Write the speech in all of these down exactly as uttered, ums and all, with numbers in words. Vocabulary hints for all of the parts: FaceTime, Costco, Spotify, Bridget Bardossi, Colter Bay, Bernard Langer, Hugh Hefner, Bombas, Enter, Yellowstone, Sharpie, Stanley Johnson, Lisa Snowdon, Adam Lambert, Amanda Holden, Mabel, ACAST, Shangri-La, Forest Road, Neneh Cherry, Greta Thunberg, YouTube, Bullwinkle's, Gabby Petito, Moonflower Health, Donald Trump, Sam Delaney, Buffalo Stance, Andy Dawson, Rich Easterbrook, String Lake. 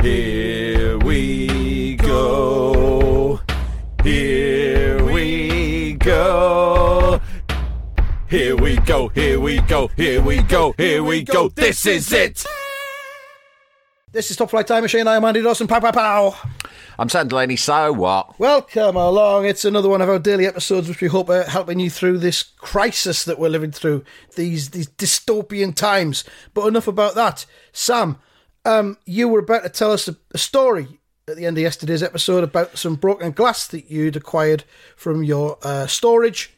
Here we go. Here we go. Here we go, here we go, here we go, here we go. This is it. This is Top Flight Time Machine. I am Andy Dawson. Pow, pow, pow. I'm Sam Delaney. So what? Welcome along. It's another one of our daily episodes, which we hope are helping you through this crisis that we're living through, these these dystopian times. But enough about that. Sam, um, you were about to tell us a, a story at the end of yesterday's episode about some broken glass that you'd acquired from your uh, storage.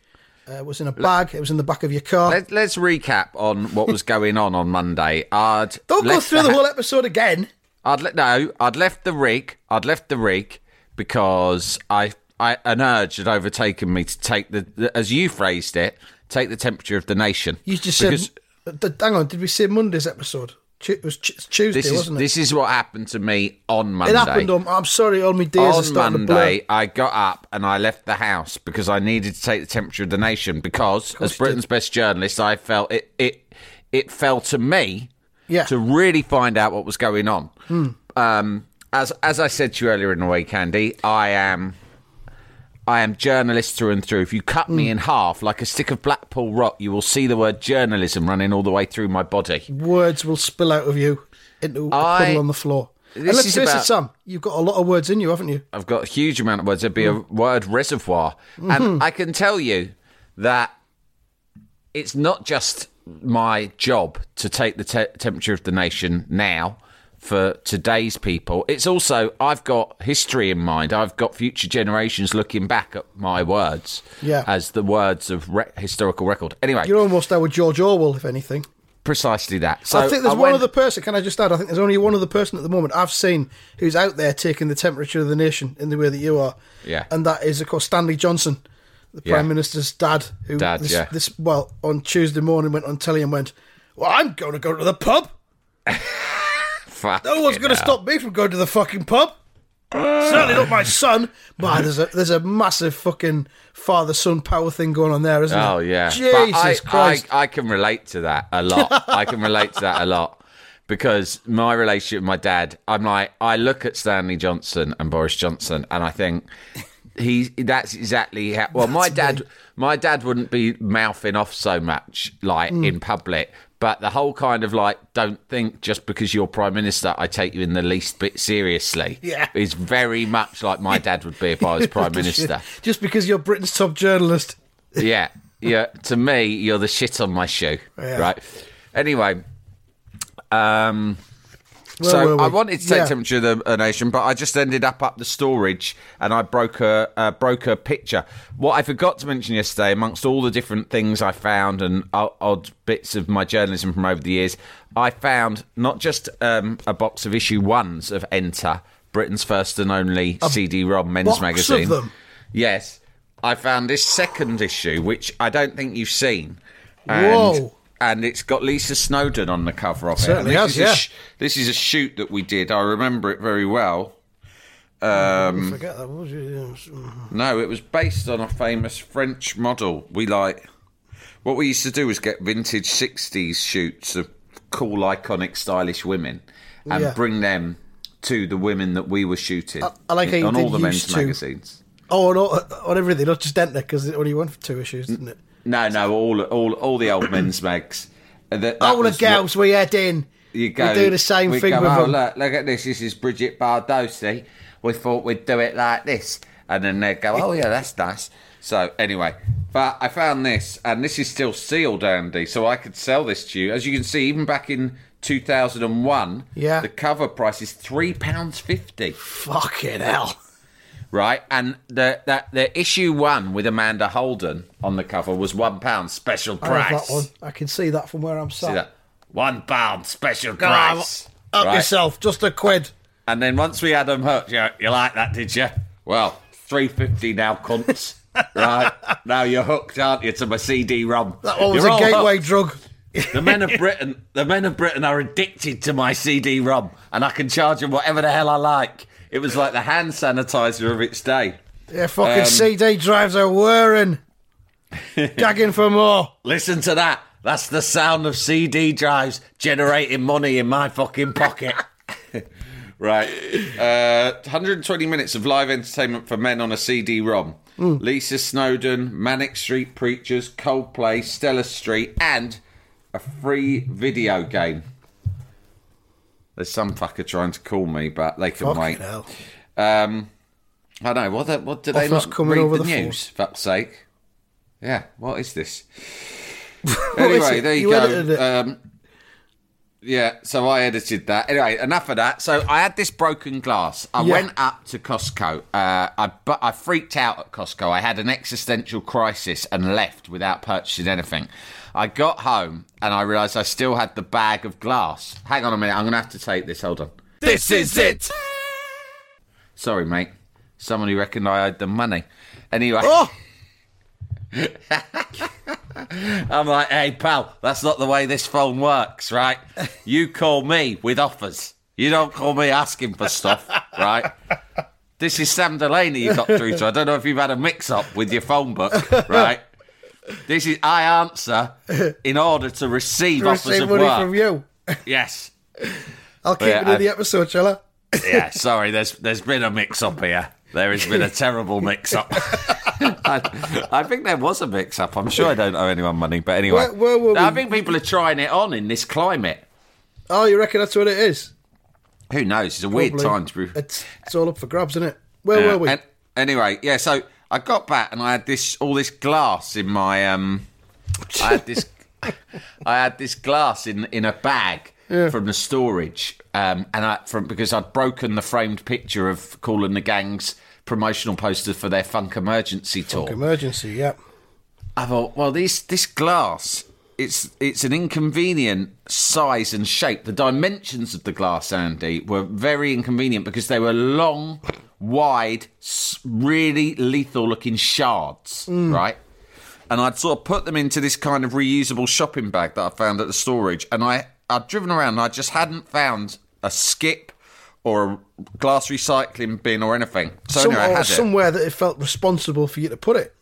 Uh, it was in a bag. It was in the back of your car. Let, let's recap on what was going on on Monday. I'd Don't go through the, the whole episode again. I'd le- No, I'd left the rig. I'd left the rig because I, I an urge had overtaken me to take the, the, as you phrased it, take the temperature of the nation. You just because, said, hang on, did we say Monday's episode? It was Tuesday, is, wasn't it? This is what happened to me on Monday. It happened on, I'm sorry, all my days are starting to blur. On Monday, I got up and I left the house because I needed to take the temperature of the nation because, as Britain's best journalist, I felt it it, it fell to me yeah. to really find out what was going on. Hmm. Um, as as I said to you earlier in the week, Andy, I am, I am journalist through and through. If you cut mm. me in half like a stick of Blackpool rot, you will see the word journalism running all the way through my body. Words will spill out of you into a I, puddle on the floor. And let's face about, it, Sam, you've got a lot of words in you, haven't you? I've got a huge amount of words. There'd be mm. a word reservoir. Mm-hmm. And I can tell you that it's not just my job to take the te- temperature of the nation now for today's people. It's also, I've got history in mind. I've got future generations looking back at my words yeah. as the words of re- historical record. Anyway. You're almost there with George Orwell, if anything. Precisely that. So I think there's I one went, other person, can I just add, I think there's only one other person at the moment I've seen who's out there taking the temperature of the nation in the way that you are. Yeah. And that is, of course, Stanley Johnson, the Prime yeah. Minister's dad, who dad, this, yeah. this, well, on Tuesday morning went on telly and went, well, I'm going to go to the pub. Fucking no one's going to stop me from going to the fucking pub. Uh, Certainly not my son. Man, there's a there's a massive fucking father-son power thing going on there, isn't there? Oh, it? yeah. Jesus I, Christ. I, I can relate to that a lot. I can relate to that a lot because my relationship with my dad, I'm like, I look at Stanley Johnson and Boris Johnson and I think he that's exactly how... Well, that's my dad, my dad wouldn't be mouthing off so much like mm. in public. But the whole kind of like, don't think just because you're Prime Minister, I take you in the least bit seriously. Yeah. Is very much like my dad would be if I was Prime Minister. Just because you're Britain's top journalist. yeah. yeah. To me, you're the shit on my shoe. Yeah. Right. Anyway. Um, so I wanted to take yeah. temperature of the uh, nation, but I just ended up up the storage and I broke a, uh, broke a picture. What I forgot to mention yesterday, amongst all the different things I found and o- odd bits of my journalism from over the years, I found not just um, a box of issue ones of Enter, Britain's first and only a C D-ROM men's box magazine. Of them? Yes. I found this second issue, which I don't think you've seen. And whoa. And it's got Lisa Snowdon on the cover of it. Certainly has, yeah. Sh- this is a shoot that we did. I remember it very well. Um, I forget that. What was it? No, it was based on a famous French model. We like... What we used to do was get vintage sixties shoots of cool, iconic, stylish women and yeah. bring them to the women that we were shooting I, I like in, on all the men's to, magazines. Oh, on, all, on everything, not just Enter, because it only went for two issues, didn't it? No, no, all all, all the old men's mags. That, that all the girls what, we had in. You go. We do the same thing go, with oh, them. Look, look at this. This is Bridget Bardossi. We thought we'd do it like this. And then they'd go, oh, yeah, that's nice. So, anyway, but I found this, and this is still sealed, Andy, so I could sell this to you. As you can see, even back in two thousand one, yeah. the cover price is three pounds fifty. Fucking hell. Right, and the, that the issue one with Amanda Holden on the cover was one pound special price. I, that one. I can see that from where I'm sat. See that? One pound special price. Up right. yourself, just a quid. And then once we had them hooked, you, you like that, did you? Well, three fifty now, cunts. Right, now you're hooked, aren't you, to my C D-ROM? That one was you're a gateway hooked. drug. The men of Britain, the men of Britain are addicted to my C D-ROM, and I can charge them whatever the hell I like. It was like the hand sanitizer of its day. Yeah, fucking um, C D drives are whirring, gagging for more. Listen to that. That's the sound of C D drives generating money in my fucking pocket. Right. Uh, one hundred twenty minutes of live entertainment for men on a C D-ROM. Mm. Lisa Snowdon, Manic Street Preachers, Coldplay, Stella Street, and a free video game. There's some fucker trying to call me, but they can Fucking wait. Hell. Um, I know. What, the, what do they Offers not read over the, the news, for fuck's sake? Yeah, what is this? Anyway, is there you, you go. Um, yeah, so I edited that. Anyway, enough of that. So I had this broken glass. I yeah. went up to Costco. Uh, I but I freaked out at Costco. I had an existential crisis and left without purchasing anything. I got home and I realised I still had the bag of glass. Hang on a minute. I'm going to have to take this. Hold on. This is it. Sorry, mate. Somebody reckoned I owed them money. Anyway. Oh! I'm like, hey pal, that's not the way this phone works, right? You call me with offers. You don't call me asking for stuff, right? This is Sam Delaney you got through to. I don't know if you've had a mix-up with your phone book, right? This is I answer in order to receive to offers receive of money work from you. Yes, I'll keep yeah, it in I've... the episode, shall I? Yeah, sorry. There's there's been a mix-up here. There has been a terrible mix-up. I, I think there was a mix-up. I'm sure I don't owe anyone money, but anyway. Where, where were we? I think people are trying it on in this climate. Oh, you reckon that's what it is? Who knows? It's a Probably. weird time to be... It's, it's all up for grabs, isn't it? Where yeah. were we? And, anyway, yeah, so I got back and I had this all this glass in my... Um, I had this I had this glass in, in a bag yeah. from the storage, um, and I, from because I'd broken the framed picture of Cool and the Gang's promotional posters for their Funk Emergency tour. Funk Emergency, yeah. I thought, well, this this glass, it's it's an inconvenient size and shape. The dimensions of the glass, Andy, were very inconvenient because they were long, wide, really lethal-looking shards, mm. right? And I'd sort of put them into this kind of reusable shopping bag that I found at the storage, and I, I'd driven around and I just hadn't found a skip or a glass recycling bin or anything. So Some, anyway, I had or it. somewhere that it felt responsible for you to put it.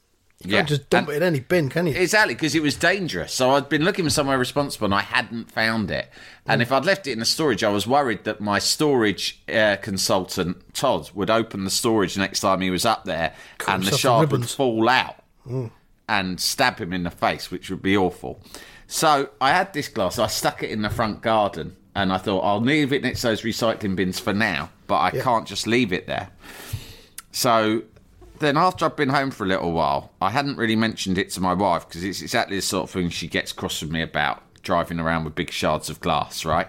You yeah. can't just dump and it in any bin, can you? Exactly, because it was dangerous. So I'd been looking for somewhere responsible and I hadn't found it. And mm. if I'd left it in the storage, I was worried that my storage uh, consultant, Todd, would open the storage next time he was up there Cut and the shard would fall out mm. and stab him in the face, which would be awful. So I had this glass. I stuck it in the front garden. And I thought, I'll leave it next to those recycling bins for now, but I yeah. can't just leave it there. So then after I've been home for a little while, I hadn't really mentioned it to my wife because it's exactly the sort of thing she gets cross with me about, driving around with big shards of glass, right?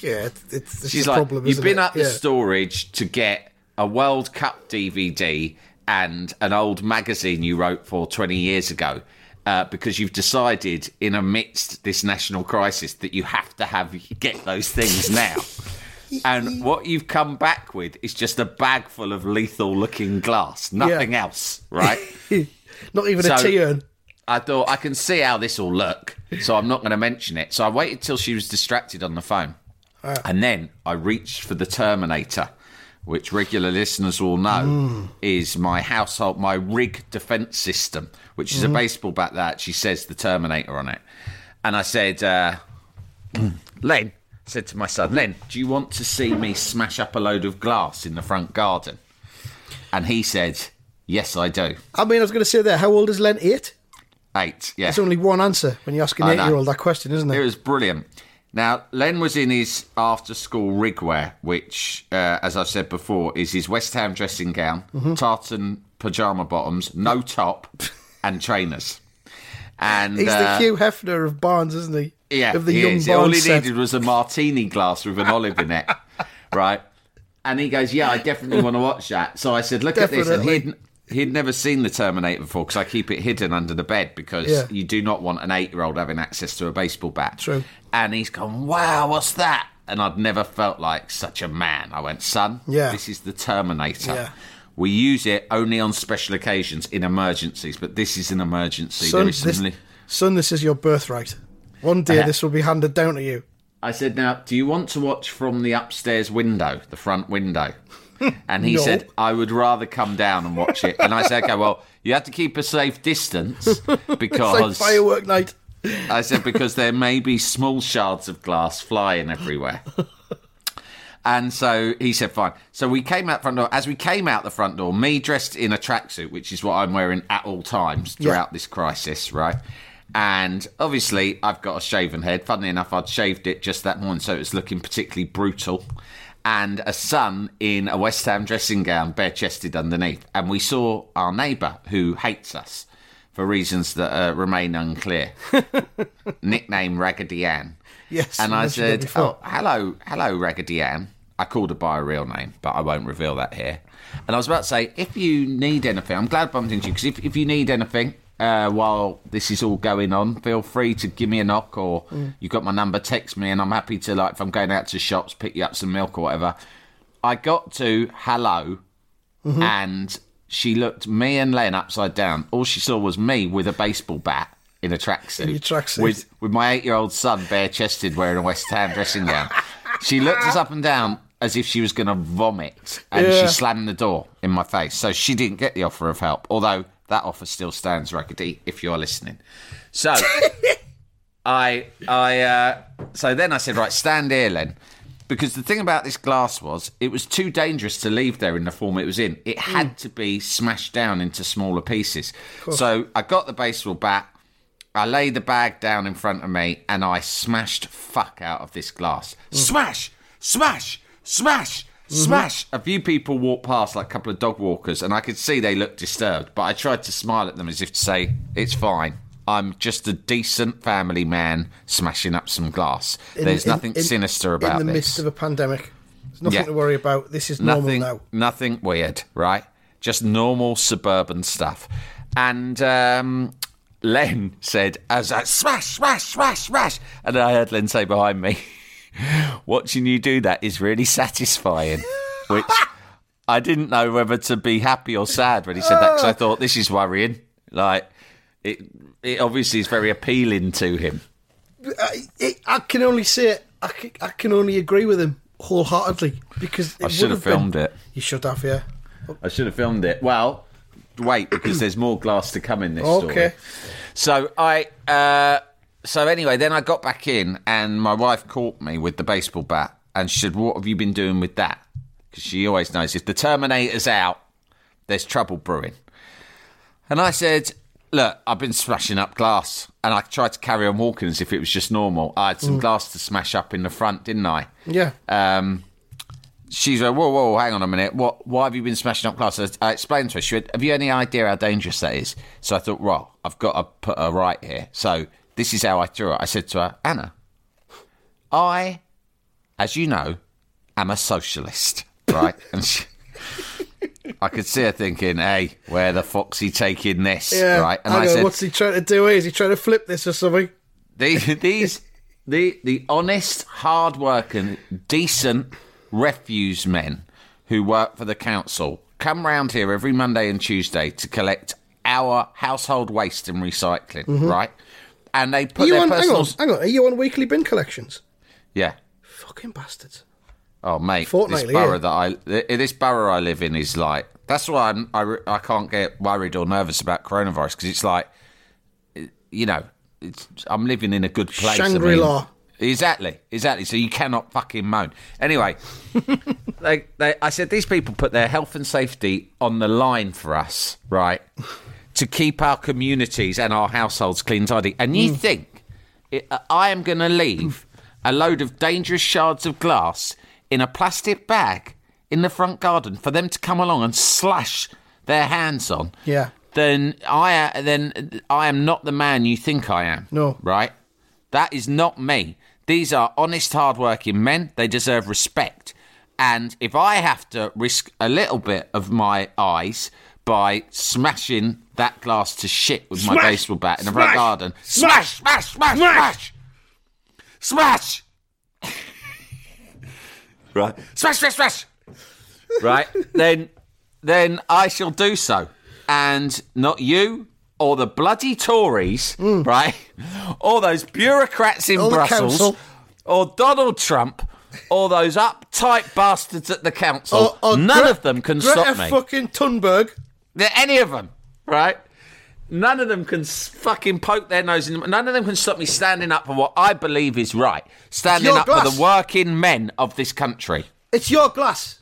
Yeah, it's, it's She's a like, problem, isn't it? You've been it? up yeah. the storage to get a World Cup D V D and an old magazine you wrote for twenty years ago. Uh, because you've decided in amidst this national crisis that you have to have get those things now. And what you've come back with is just a bag full of lethal-looking glass, nothing yeah. else, right? Not even so a tea urn. I thought, I can see how this will look, so I'm not going to mention it. So I waited till she was distracted on the phone. Right. And then I reached for the Terminator, which regular listeners will know mm. is my household, my rig defence system, which is mm. a baseball bat that actually says the Terminator on it. And I said, uh, Len, I said to my son, Len, do you want to see me smash up a load of glass in the front garden? And he said, yes, I do. I mean, I was going to say there, how old is Len? Eight? Eight, yeah. There's only one answer when you ask an eight-year-old that question, isn't there? It was brilliant. Now, Len was in his after-school rigwear, which, uh, as I've said before, is his West Ham dressing gown, mm-hmm. tartan pyjama bottoms, no top, and trainers. And he's uh, the Hugh Hefner of Barnes, isn't he? Yeah, of the he young is. Barnes All he set. needed was a martini glass with an olive in it, right? And he goes, yeah, I definitely want to watch that. So I said, look definitely. at this. And he'd, he'd never seen the Terminator before because I keep it hidden under the bed because yeah. you do not want an eight-year-old having access to a baseball bat. True. and he's gone, wow, what's that? And I'd never felt like such a man. I went, son, yeah. this is the Terminator. Yeah. We use it only on special occasions in emergencies, but this is an emergency. Son, there is this, li- son, this is your birthright. One day uh, this will be handed down to you. I said, now, do you want to watch from the upstairs window, the front window? And he no. said, I would rather come down and watch it. And I said, okay, well, you have to keep a safe distance because... It's like firework night. I said, because there may be small shards of glass flying everywhere. And so he said, fine. So we came out front door. As we came out the front door, me dressed in a tracksuit, which is what I'm wearing at all times throughout yeah. this crisis, right? And obviously, I've got a shaven head. Funnily enough, I'd shaved it just that morning, so it was looking particularly brutal. And a son in a West Ham dressing gown, bare-chested underneath. And we saw our neighbour, who hates us for reasons that uh, remain unclear. Nickname Raggedy Ann. Yes. And I said, oh, hello, hello, Raggedy Ann. I called her by her real name, but I won't reveal that here. And I was about to say, if you need anything, I'm glad I bumped into you, because if, if you need anything... Uh, while this is all going on, feel free to give me a knock, or mm. you've got my number, text me, and I'm happy to, like, if I'm going out to shops, pick you up some milk or whatever. I got to hello, mm-hmm. and she looked me and Len upside down. All she saw was me with a baseball bat in a tracksuit. In your tracksuit. With, with my eight-year-old son bare-chested wearing a West Ham dressing gown. She looked us up and down as if she was going to vomit, and yeah. she slammed the door in my face. So she didn't get the offer of help, although... That offer still stands, Raggedy, if you're listening. So I I uh, so then I said, right, stand here, Len. Because the thing about this glass was it was too dangerous to leave there in the form it was in. It had mm. to be smashed down into smaller pieces. Cool. So I got the baseball bat, I laid the bag down in front of me, and I smashed fuck out of this glass. Mm. Smash, smash, smash. Smash! Mm-hmm. A few people walked past, like a couple of dog walkers, and I could see they looked disturbed, but I tried to smile at them as if to say, it's fine. I'm just a decent family man smashing up some glass. In, There's in, nothing in, sinister about this. In the this. midst of a pandemic. There's nothing yeah. to worry about. This is nothing, normal now. Nothing weird, right? Just normal suburban stuff. And um, Len said, as I smash, smash, smash, smash, and I heard Len say behind me, watching you do that is really satisfying, which I didn't know whether to be happy or sad when he said that, because I thought, this is worrying. Like, it it obviously is very appealing to him. I, it, I can only say it, I can, I can only agree with him wholeheartedly, because it I should have filmed been, it. You should have, yeah. I should have filmed it. Well, wait, because there's more glass to come in this okay. story. Okay. So I... Uh, So anyway, then I got back in and my wife caught me with the baseball bat and she said, what have you been doing with that? Because she always knows if the Terminator's out, there's trouble brewing. And I said, look, I've been smashing up glass, and I tried to carry on walking as if it was just normal. I had some mm. glass to smash up in the front, didn't I? Yeah. Um, she's like, whoa, whoa, hang on a minute. What? Why have you been smashing up glass? So I explained to her, she went, have you any idea how dangerous that is? So I thought, well, I've got to put her right here. So... This is how I threw it. I said to her, Anna, I, as you know, am a socialist, right? And she, I could see her thinking, hey, where the fuck's he taking this, yeah, right? And I, I know, said, what's he trying to do? Is he trying to flip this or something? These, these the, the honest, hard-working, decent refuse men who work for the council come round here every Monday and Tuesday to collect our household waste and recycling, mm-hmm. right? And they put their on, personal... Hang on, hang on, are you on weekly bin collections? Yeah. Fucking bastards. Oh, mate, Fortnightly, this borough, yeah. that I, this borough I live in is like... That's why I'm, I, I can't get worried or nervous about coronavirus, because it's like, you know, it's, I'm living in a good place. Shangri-La. I mean, exactly, exactly. So you cannot fucking moan. Anyway, they, they, I said, these people put their health and safety on the line for us, right? To keep our communities and our households clean and tidy. And you mm. think it, uh, I am going to leave a load of dangerous shards of glass in a plastic bag in the front garden for them to come along and slash their hands on? Yeah. Then I uh, then I am not the man you think I am. No. Right? That is not me. These are honest, hard-working men. They deserve respect. And if I have to risk a little bit of my eyes... by smashing that glass to shit with smash, my baseball bat in the front garden. Smash, smash, smash, smash, smash. Smash! Right. Smash, smash, smash! Right. Then then I shall do so. And not you or the bloody Tories, mm. right? Or those bureaucrats in or Brussels. Or Donald Trump. Or those uptight bastards at the council. Or, or None Gre- of them can Greta stop me. fucking Thunberg. They're any of them, right? None of them can fucking poke their nose in. None of them can stop me standing up for what I believe is right. Standing up glass. for the working men of this country. It's your glass.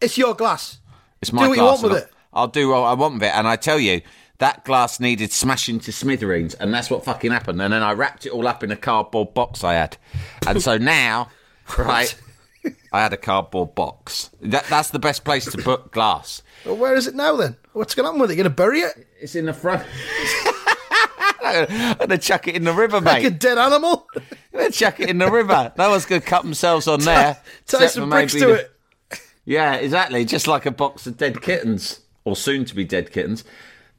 It's your glass. It's my glass. Do what glass you want with it. I'll do what I want with it. And I tell you, that glass needed smashing to smithereens. And that's what fucking happened. And then I wrapped it all up in a cardboard box I had. And so now... Right, I had a cardboard box. That, that's the best place to put glass. Well, where is it now then? What's going to happen with it? You're going to bury it? It's in the front. I'm going to chuck it in the river, mate. Like a dead animal? I'm going to chuck it in the river. No one's going to cut themselves on there. Tie some bricks to the... it. Yeah, exactly. Just like a box of dead kittens, or soon to be dead kittens.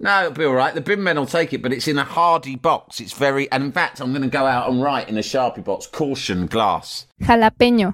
No, it'll be all right. The bin men will take it, but it's in a hardy box. It's very... And in fact, I'm going to go out and write in a Sharpie box, caution glass. Jalapeño.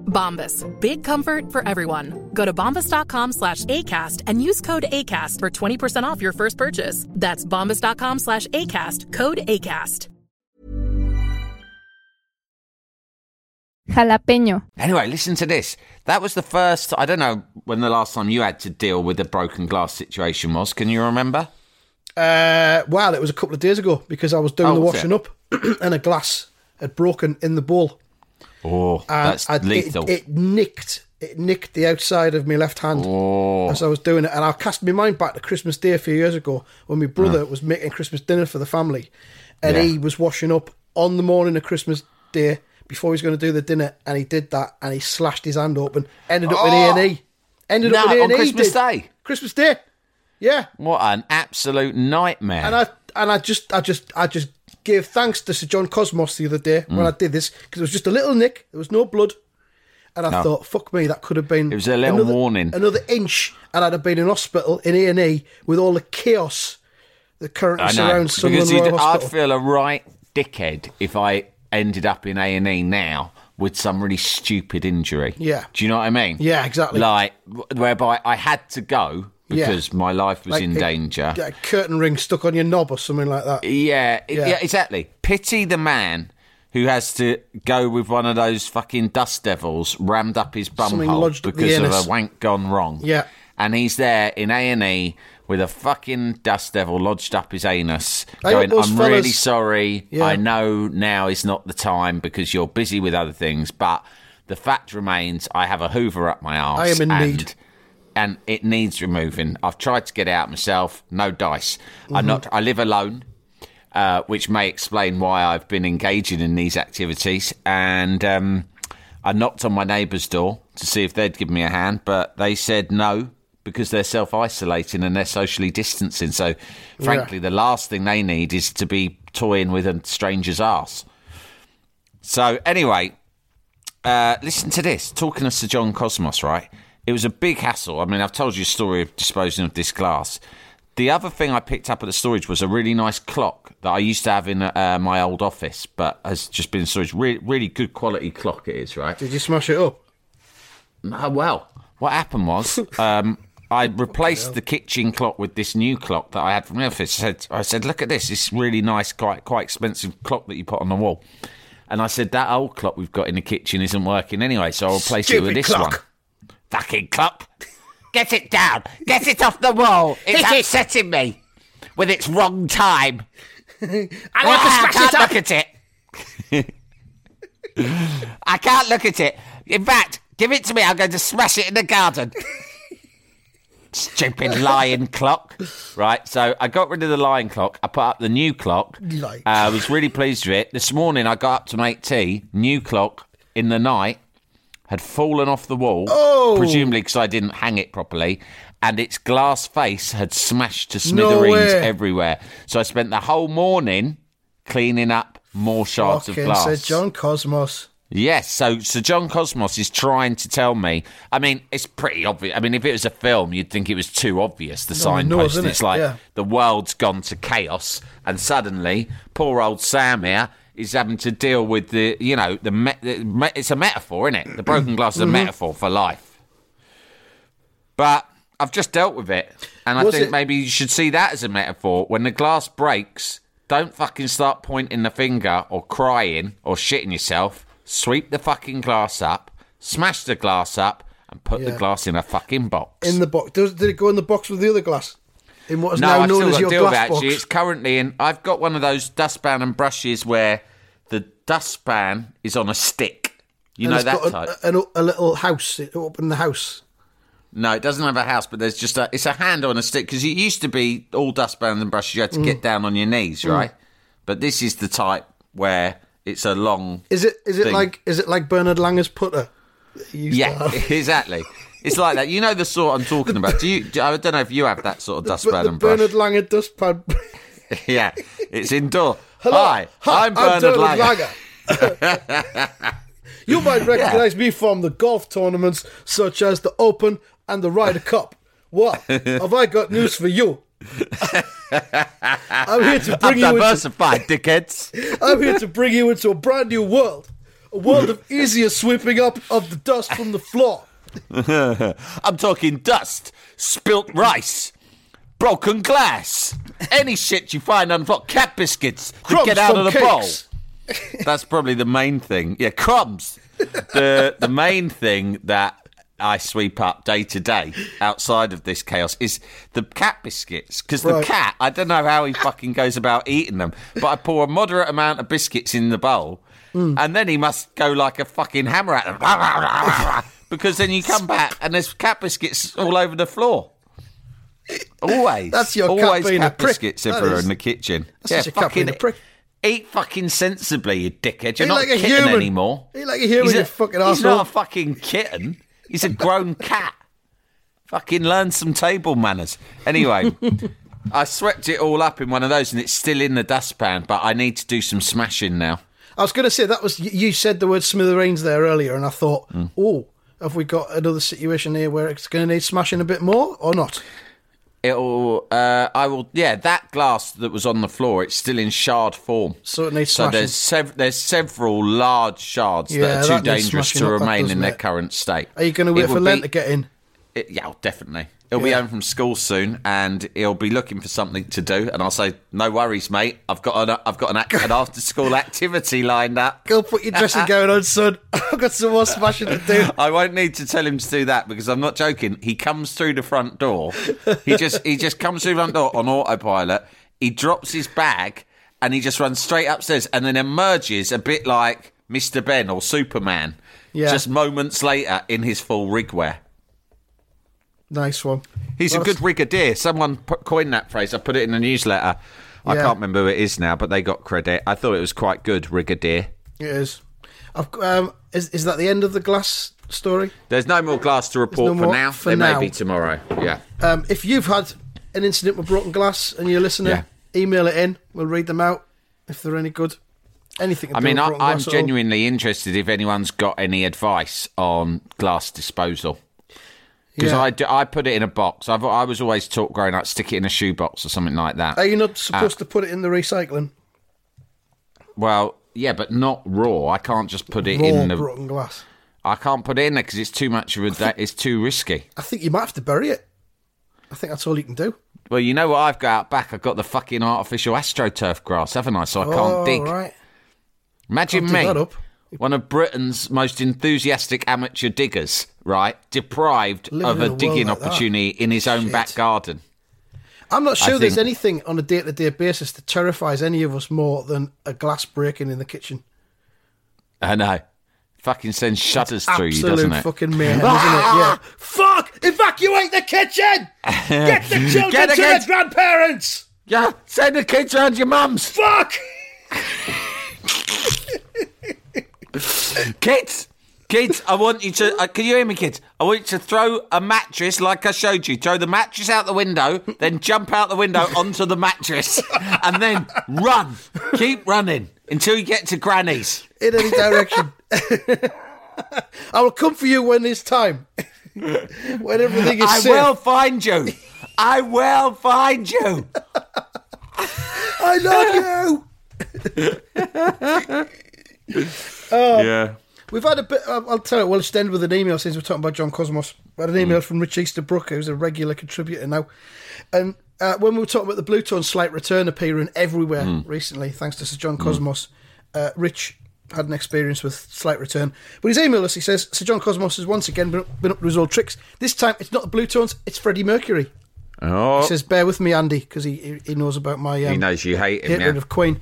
Bombas. Big comfort for everyone. Go to bombas dot com slash ACAST and use code ACAST for twenty percent off your first purchase. That's bombas dot com slash ACAST. Code ACAST. Jalapeño. Anyway, listen to this. That was the first... I don't know when the last time you had to deal with a broken glass situation was. Can you remember? Uh, well, it was a couple of days ago because I was doing oh, the washing up and a glass had broken in the bowl. Oh, and that's I, lethal. It, it nicked. It nicked the outside of my left hand oh. as I was doing it. And I cast my mind back to Christmas Day a few years ago when my brother mm. was making Christmas dinner for the family. And yeah. he was washing up on the morning of Christmas Day before he was going to do the dinner. And he did that and he slashed his hand open. Ended up oh. in A and E. Ended no, up in A and E. On Christmas Day? Christmas Day. Yeah. What an absolute nightmare. And I and I just, I just, I just... gave thanks to Sir John Cosmos the other day mm. when I did this, because it was just a little nick, there was no blood, and I no. thought, fuck me, that could have been... It was a little another, warning. Another inch, and I'd have been in hospital, in A and E, with all the chaos that currently I surrounds know, Sunderland Royal Hospital. I'd feel a right dickhead if I ended up in A and E now with some really stupid injury. Yeah. Do you know what I mean? Yeah, exactly. Like, whereby I had to go... Because yeah. my life was like in a, danger. A curtain ring stuck on your knob or something like that. Yeah, yeah, yeah, exactly. Pity the man who has to go with one of those fucking dust devils rammed up his bumhole because of a wank gone wrong. Yeah. And he's there in A and E with a fucking dust devil lodged up his anus I going, I'm fellas. really sorry. Yeah. I know now is not the time because you're busy with other things, but the fact remains I have a hoover up my arse. I am in and need. And it needs removing. I've tried to get it out myself. No dice. Mm-hmm. I'm not. I live alone, uh, which may explain why I've been engaging in these activities. And um, I knocked on my neighbour's door to see if they'd give me a hand, but they said no because they're self-isolating and they're socially distancing. So, frankly, yeah. the last thing they need is to be toying with a stranger's arse. So, anyway, uh, listen to this. Talking of Sir John Cosmos, right? It was a big hassle. I mean, I've told you a story of disposing of this glass. The other thing I picked up at the storage was a really nice clock that I used to have in uh, my old office, but has just been in storage. Re- really good quality clock it is, right? Did you smash it up? No, well, what happened was um, I replaced the kitchen clock with this new clock that I had from the office. I said, I said, look at this. This really nice, quite, quite expensive clock that you put on the wall. And I said, that old clock we've got in the kitchen isn't working anyway, so I'll replace Stupid it with this clock. one. Fucking clock. Get it down. Get it off the wall. It's upsetting me with its wrong time. I, ah, I can't look at it. I can't look at it. In fact, give it to me. I'm going to smash it in the garden. Stupid lion clock. Right, so I got rid of the lion clock. I put up the new clock. Uh, I was really pleased with it. This morning I got up to make tea. New clock in the night. Had fallen off the wall, oh. presumably because I didn't hang it properly, and its glass face had smashed to smithereens no everywhere. So I spent the whole morning cleaning up more shards Fucking of glass. Sir John Cosmos. Yes, so Sir John Cosmos is trying to tell me. I mean, it's pretty obvious. I mean, if it was a film, you'd think it was too obvious, the no, signpost. No, it? It's like yeah. the world's gone to chaos, and suddenly, poor old Sam here, is having to deal with the, you know, the, me- the me- it's a metaphor, isn't it? The broken glass is a mm-hmm. metaphor for life. But I've just dealt with it, and I was think it- maybe you should see that as a metaphor. When the glass breaks, don't fucking start pointing the finger or crying or shitting yourself. Sweep the fucking glass up, smash the glass up, and put yeah. the glass in a fucking box. In the box. Does, did it go in the box with the other glass? In what is no, now I've known still as got your deal glass with it, actually. It's currently in. I've got one of those dustpan and brushes where the dustpan is on a stick. You and know it's that got type. A, a, a little house. It opened the house. No, it doesn't have a house, but there's just a. It's a handle on a stick because it used to be all dustpans and brushes you had to mm. get down on your knees, right? Mm. But this is the type where it's a long. Is it? Is it thing. like? Is it like Bernard Langer's putter? Yeah, exactly. It's like that. You know the sort I'm talking about. Do you? Do, I don't know if you have that sort of dustpan and brush. Bernard Langer dustpan. Yeah, it's indoor. Hello. Hi, Hi, I'm Bernard I'm Langer. Langer. You might recognise yeah. me from the golf tournaments such as the Open and the Ryder Cup. What? Have I got news for you? I'm here to bring I'm you diversified, into... dickheads. I'm here to bring you into a brand new world, a world of easier sweeping up of the dust from the floor. I'm talking dust, spilt rice, broken glass, any shit you find on floor, cat biscuits to get out of the cakes. bowl. That's probably the main thing. Yeah, crumbs. The the main thing that I sweep up day to day outside of this chaos is the cat biscuits. Because right. the cat, I don't know how he fucking goes about eating them, but I pour a moderate amount of biscuits in the bowl mm. and then he must go like a fucking hammer at them. Because then you come back and there's cat biscuits all over the floor. Always. That's your cat Always being cat a prick. biscuits everywhere in the kitchen. That's yeah, such a cat being a prick. Eat fucking sensibly, you dickhead. You're eat not like a kitten human. anymore. Eat like a human, he's a, you fucking asshole. He's not a fucking kitten. He's a grown cat. Fucking learn some table manners. Anyway, I swept it all up in one of those and it's still in the dustpan, but I need to do some smashing now. I was going to say, that was you said the word smithereens there earlier and I thought, mm. oh... have we got another situation here where it's going to need smashing a bit more or not? It'll, uh, I will, yeah, that glass that was on the floor, it's still in shard form. So it needs smashing. So there's, sev- there's several large shards yeah, that are too that dangerous to remain in their it? current state. Are you going to wait for be, Len to get in? It, yeah, definitely. He'll yeah. be home from school soon and he'll be looking for something to do and I'll say, no worries, mate, I've got an, I've got an, act, an after-school activity lined up. Go put your dressing gown on, son. I've got some more smashing to do. I won't need to tell him to do that because I'm not joking. He comes through the front door. He just he just comes through the front door on autopilot. He drops his bag and he just runs straight upstairs and then emerges a bit like Mister Ben or Superman yeah. just moments later in his full rig wear. Nice one. He's well, a good rigadier. Someone put, coined that phrase. I put it in a newsletter. I yeah. can't remember who it is now, but they got credit. I thought it was quite good, rigadier. It is. I've, um, is. Is that the end of the glass story? There's no more glass to report no for now. For there now. may be tomorrow. Yeah. Um, if you've had an incident with broken glass and you're listening, yeah. email it in. We'll read them out if they're any good. Anything. I mean, I, I'm genuinely interested if anyone's got any advice on glass disposal. Because yeah. I, I put it in a box. I've, I was always taught growing up, stick it in a shoebox or something like that. Are you not supposed uh, to put it in the recycling? Well, yeah, but not raw. I can't just put it raw in the... broken glass. I can't put it in there because it's too much of a... Think, it's too risky. I think you might have to bury it. I think that's all you can do. Well, you know what I've got out back? I've got the fucking artificial AstroTurf grass, haven't I? So I can't oh, dig. Right. Imagine can't me, dig that up. One of Britain's most enthusiastic amateur diggers, right, deprived Living of a digging like opportunity that. in his own Shit. back garden. I'm not sure I there's think... anything on a day-to-day basis that terrifies any of us more than a glass breaking in the kitchen. I know. Fucking sends shudders it's through you, doesn't it? Absolute fucking mayhem, isn't it? Yeah. Fuck! Evacuate the kitchen! Get the children Get the to kids. their grandparents! Yeah, send the kids around your mums! Fuck! Kids! Kids, I want you to... Uh, can you hear me, kids? I want you to throw a mattress like I showed you. Throw the mattress out the window, then jump out the window onto the mattress, and then run. Keep running until you get to Granny's. In any direction. I will come for you when it's time. When everything is I safe. will find you. I will find you. I love you. um, yeah. We've had a bit... I'll tell you, we'll just end with an email since we're talking about John Cosmos. We had an email mm. from Rich Easterbrook, who's a regular contributor now. And uh, when we were talking about the Blue Tone slight return appearing everywhere mm. recently, thanks to Sir John Cosmos, mm. uh, Rich... had an experience with slight return. But his email us, he says, Sir John Cosmos has once again been up, been up to his old tricks. This time, it's not the Blue Tones, it's Freddie Mercury. Oh. He says, bear with me, Andy, because he he knows about my... Um, he knows you hate him, hatred yeah. of Queen.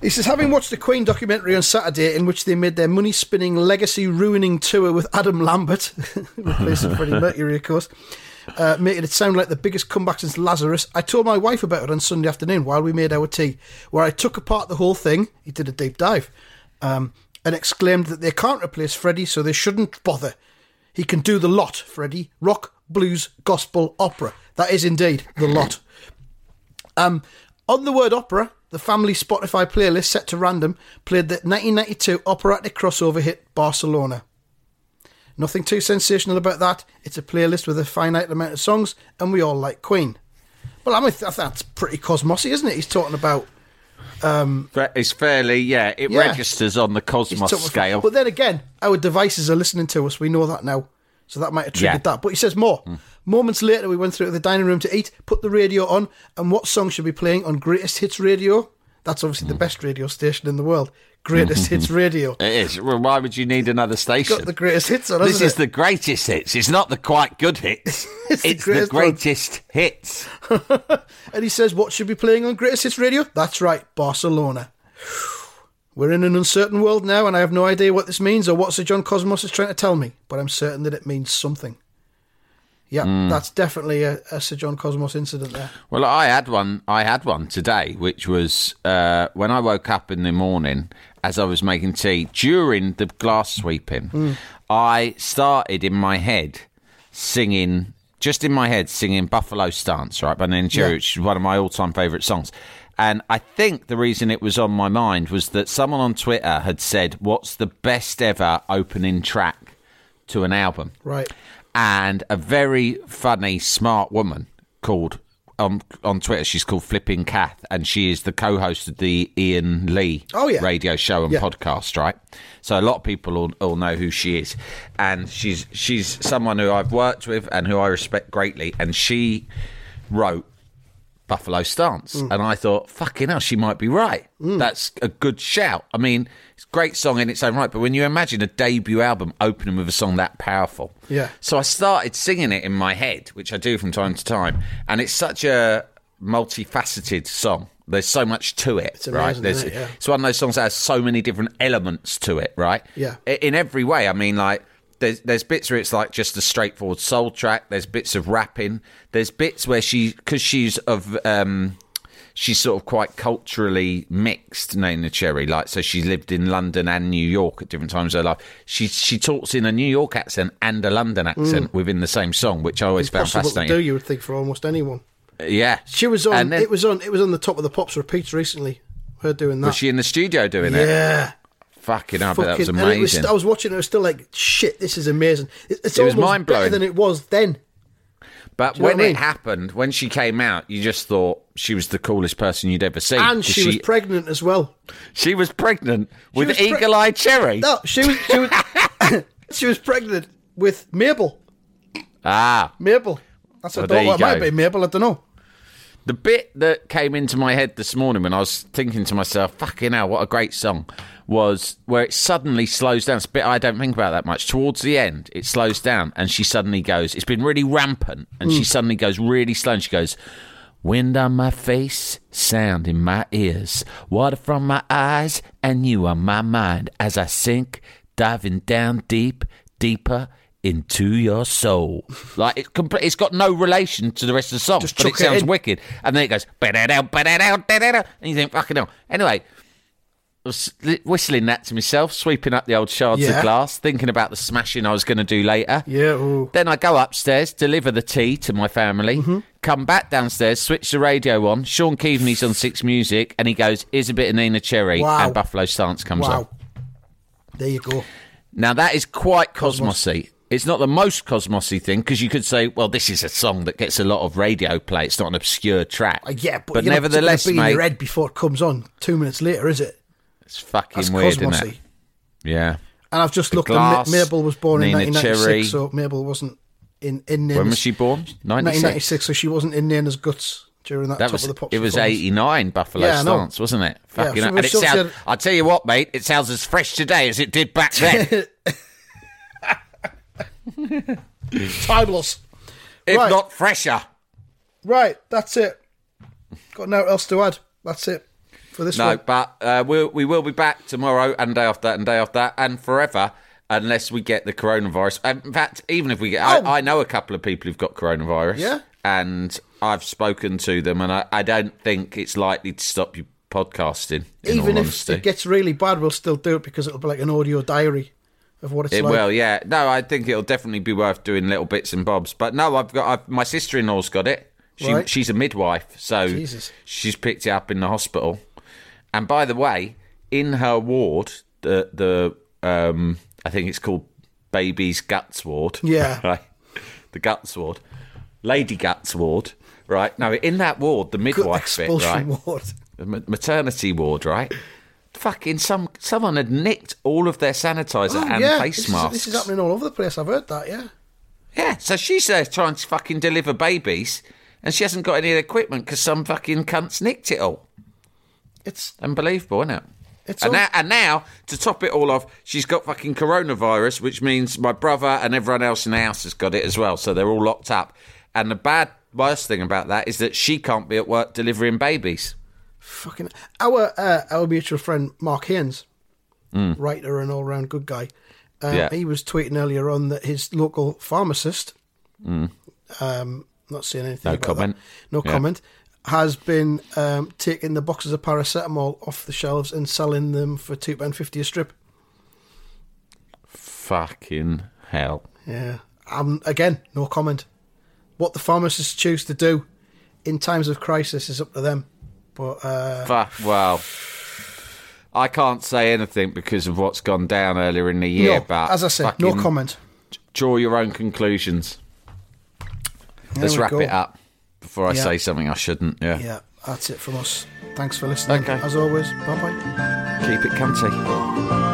He says, having watched the Queen documentary on Saturday in which they made their money-spinning, legacy-ruining tour with Adam Lambert, replacing Freddie Mercury, of course, uh, making it sound like the biggest comeback since Lazarus, I told my wife about it on Sunday afternoon while we made our tea, where I took apart the whole thing. He did a deep dive. Um, and exclaimed that they can't replace Freddie, so they shouldn't bother. He can do the lot, Freddie. Rock, blues, gospel, opera. That is indeed the lot. Um, on the word opera, the family Spotify playlist set to random played the nineteen ninety-two operatic crossover hit Barcelona. Nothing too sensational about that. It's a playlist with a finite amount of songs, and we all like Queen. Well, I mean, that's pretty Cosmosy, isn't it? He's talking about... Um, it's fairly, yeah, it yeah. registers on the Cosmos scale. But then again, our devices are listening to us. We know that now. So that might have triggered yeah. that. But he says more. Mm. Moments later, we went through to the dining room to eat, put the radio on, and what song should be playing on Greatest Hits Radio? That's obviously mm. the best radio station in the world. Greatest Hits Radio. It is. Well, why would you need another station? It's got the greatest hits on, hasn't it? This is the greatest hits. It's not the quite good hits. it's, it's the greatest, the greatest hits. And he says, what should be playing on Greatest Hits Radio? That's right, Barcelona. We're in an uncertain world now, and I have no idea what this means or what Sir John Cosmos is trying to tell me, but I'm certain that it means something. Yeah, mm. that's definitely a, a Sir John Cosmos incident there. Well, I had one. I had one today, which was uh, when I woke up in the morning as I was making tea during the glass sweeping. Mm. I started in my head singing, just in my head singing "Buffalo Stance," right, by Neneh Cherry, yeah. which is one of my all-time favourite songs. And I think the reason it was on my mind was that someone on Twitter had said, "What's the best ever opening track to an album?" Right. And a very funny, smart woman called um, on Twitter. She's called Flipping Kath, and she is the co-host of the Ian Lee oh, yeah. radio show and yeah. podcast. Right, so a lot of people all, all know who she is, and she's she's someone who I've worked with and who I respect greatly. And she wrote Buffalo Stance, mm. and I thought, fucking hell, she might be right. Mm. That's a good shout. I mean, it's a great song in its own right, but when you imagine a debut album opening with a song that powerful. Yeah. So I started singing it in my head, which I do from time to time, and it's such a multifaceted song. There's so much to it, it's amazing, right? There's, isn't it? Yeah. It's one of those songs that has so many different elements to it, right? Yeah. In every way. I mean, like, There's, there's bits where it's like just a straightforward soul track. There's bits of rapping. There's bits where she, because she's of, um, she's sort of quite culturally mixed, Neneh Cherry. Like, so she lived in London and New York at different times of her life. She she talks in a New York accent and a London accent mm. within the same song, which I always it's found possible fascinating. To do, you would think, for almost anyone. Uh, yeah, she was on. Then, it was on. It was on the Top of the Pops repeats recently. Her doing that. Was she in the studio doing yeah. it? Yeah. Fucking up, that was amazing. Was st- I was watching it, I was still like, shit, this is amazing. It, it's it almost was mind-blowing. Better than it was then. But when I mean? it happened, when she came out, you just thought she was the coolest person you'd ever seen. And she, she was pregnant as well. She was pregnant she with was pre- Eagle-Eye Cherry? No, she was, she, was, she was pregnant with Mabel. Ah. Mabel. That's well, a daughter. It might be Mabel, I don't know. The bit that came into my head this morning when I was thinking to myself, fucking hell, what a great song, was where it suddenly slows down. It's a bit I don't think about that much. Towards the end, it slows down, and she suddenly goes, it's been really rampant, and mm. she suddenly goes really slow, and she goes, wind on my face, sound in my ears, water from my eyes, and you on my mind, as I sink, diving down deep, deeper, into your soul. Like it compl- it's got no relation to the rest of the song, just but it sounds it wicked. And then it goes, and you think, fucking hell. Anyway, I was whistling that to myself, sweeping up the old shards yeah. of glass, thinking about the smashing I was going to do later. Yeah. Ooh. Then I go upstairs, deliver the tea to my family, mm-hmm. come back downstairs, switch the radio on. Sean Keaveney's on Six Music, and he goes, here's a bit of Neneh Cherry, wow. and Buffalo Stance comes wow. on. There you go. Now, that is quite Cosmosy. It's not the most Cosmosy thing, because you could say, well, this is a song that gets a lot of radio play. It's not an obscure track. Uh, yeah, but, but nevertheless, mate, be in your head before it comes on two minutes later, is it? It's fucking That's weird, Cosmosy. Isn't it? Yeah. And I've just the looked glass, and Mabel was born Neneh in nineteen ninety-six, Cherry. So Mabel wasn't in, in Neneh's... When was she born? nineteen ninety-six, so she wasn't in Neneh's guts during that, that top was, of the pop. It was eighty-nine, Buffalo yeah, Stance, wasn't it? Fucking yeah, so and it sounds, said, I'll tell you what, mate, it sounds as fresh today as it did back then. Timeless, if right. not fresher. Right, that's it. Got no else to add. That's it for this. No, one. but uh, we'll, we will be back tomorrow and day after that and day after that and forever, unless we get the coronavirus. Um, in fact, even if we get, oh. I, I know a couple of people who've got coronavirus. Yeah, and I've spoken to them, and I, I don't think it's likely to stop you podcasting. In even all if honesty. It gets really bad, we'll still do it because it'll be like an audio diary. Of what it's it like. Will, yeah. No, I think it'll definitely be worth doing little bits and bobs. But no, I've got I've, my sister-in-law's got it. She, right. She's a midwife, so Jesus. She's picked it up in the hospital. And by the way, in her ward, the the um, I think it's called Baby's Guts Ward. Yeah, right. The Guts Ward, Lady Guts Ward. Right. No, in that ward, the midwife bit, right? Ward. The maternity ward, right? Fucking some someone had nicked all of their sanitizer oh, and yeah. face masks. This is, this is happening all over the place. I've heard that, yeah. Yeah, so she's there trying to fucking deliver babies, and she hasn't got any equipment because some fucking cunts nicked it all. It's unbelievable, isn't it? It's and, all... now, and now, to top it all off, she's got fucking coronavirus, which means my brother and everyone else in the house has got it as well, so they're all locked up. And the bad, worst thing about that is that she can't be at work delivering babies. Fucking our uh, our mutual friend Mark Haynes, mm. writer and all round good guy. Uh, yeah. He was tweeting earlier on that his local pharmacist, mm. um, not saying anything. No about comment. That, no yeah. comment. Has been um, taking the boxes of paracetamol off the shelves and selling them for two pound fifty a strip. Fucking hell! Yeah. Um. Again, no comment. What the pharmacists choose to do in times of crisis is up to them. But, uh... but, well, I can't say anything because of what's gone down earlier in the year. No, but as I said, no comment. Draw your own conclusions. There Let's wrap go. it up before I yeah. say something I shouldn't. Yeah, yeah, that's it from us. Thanks for listening. Okay. As always, bye bye. Keep it cunty.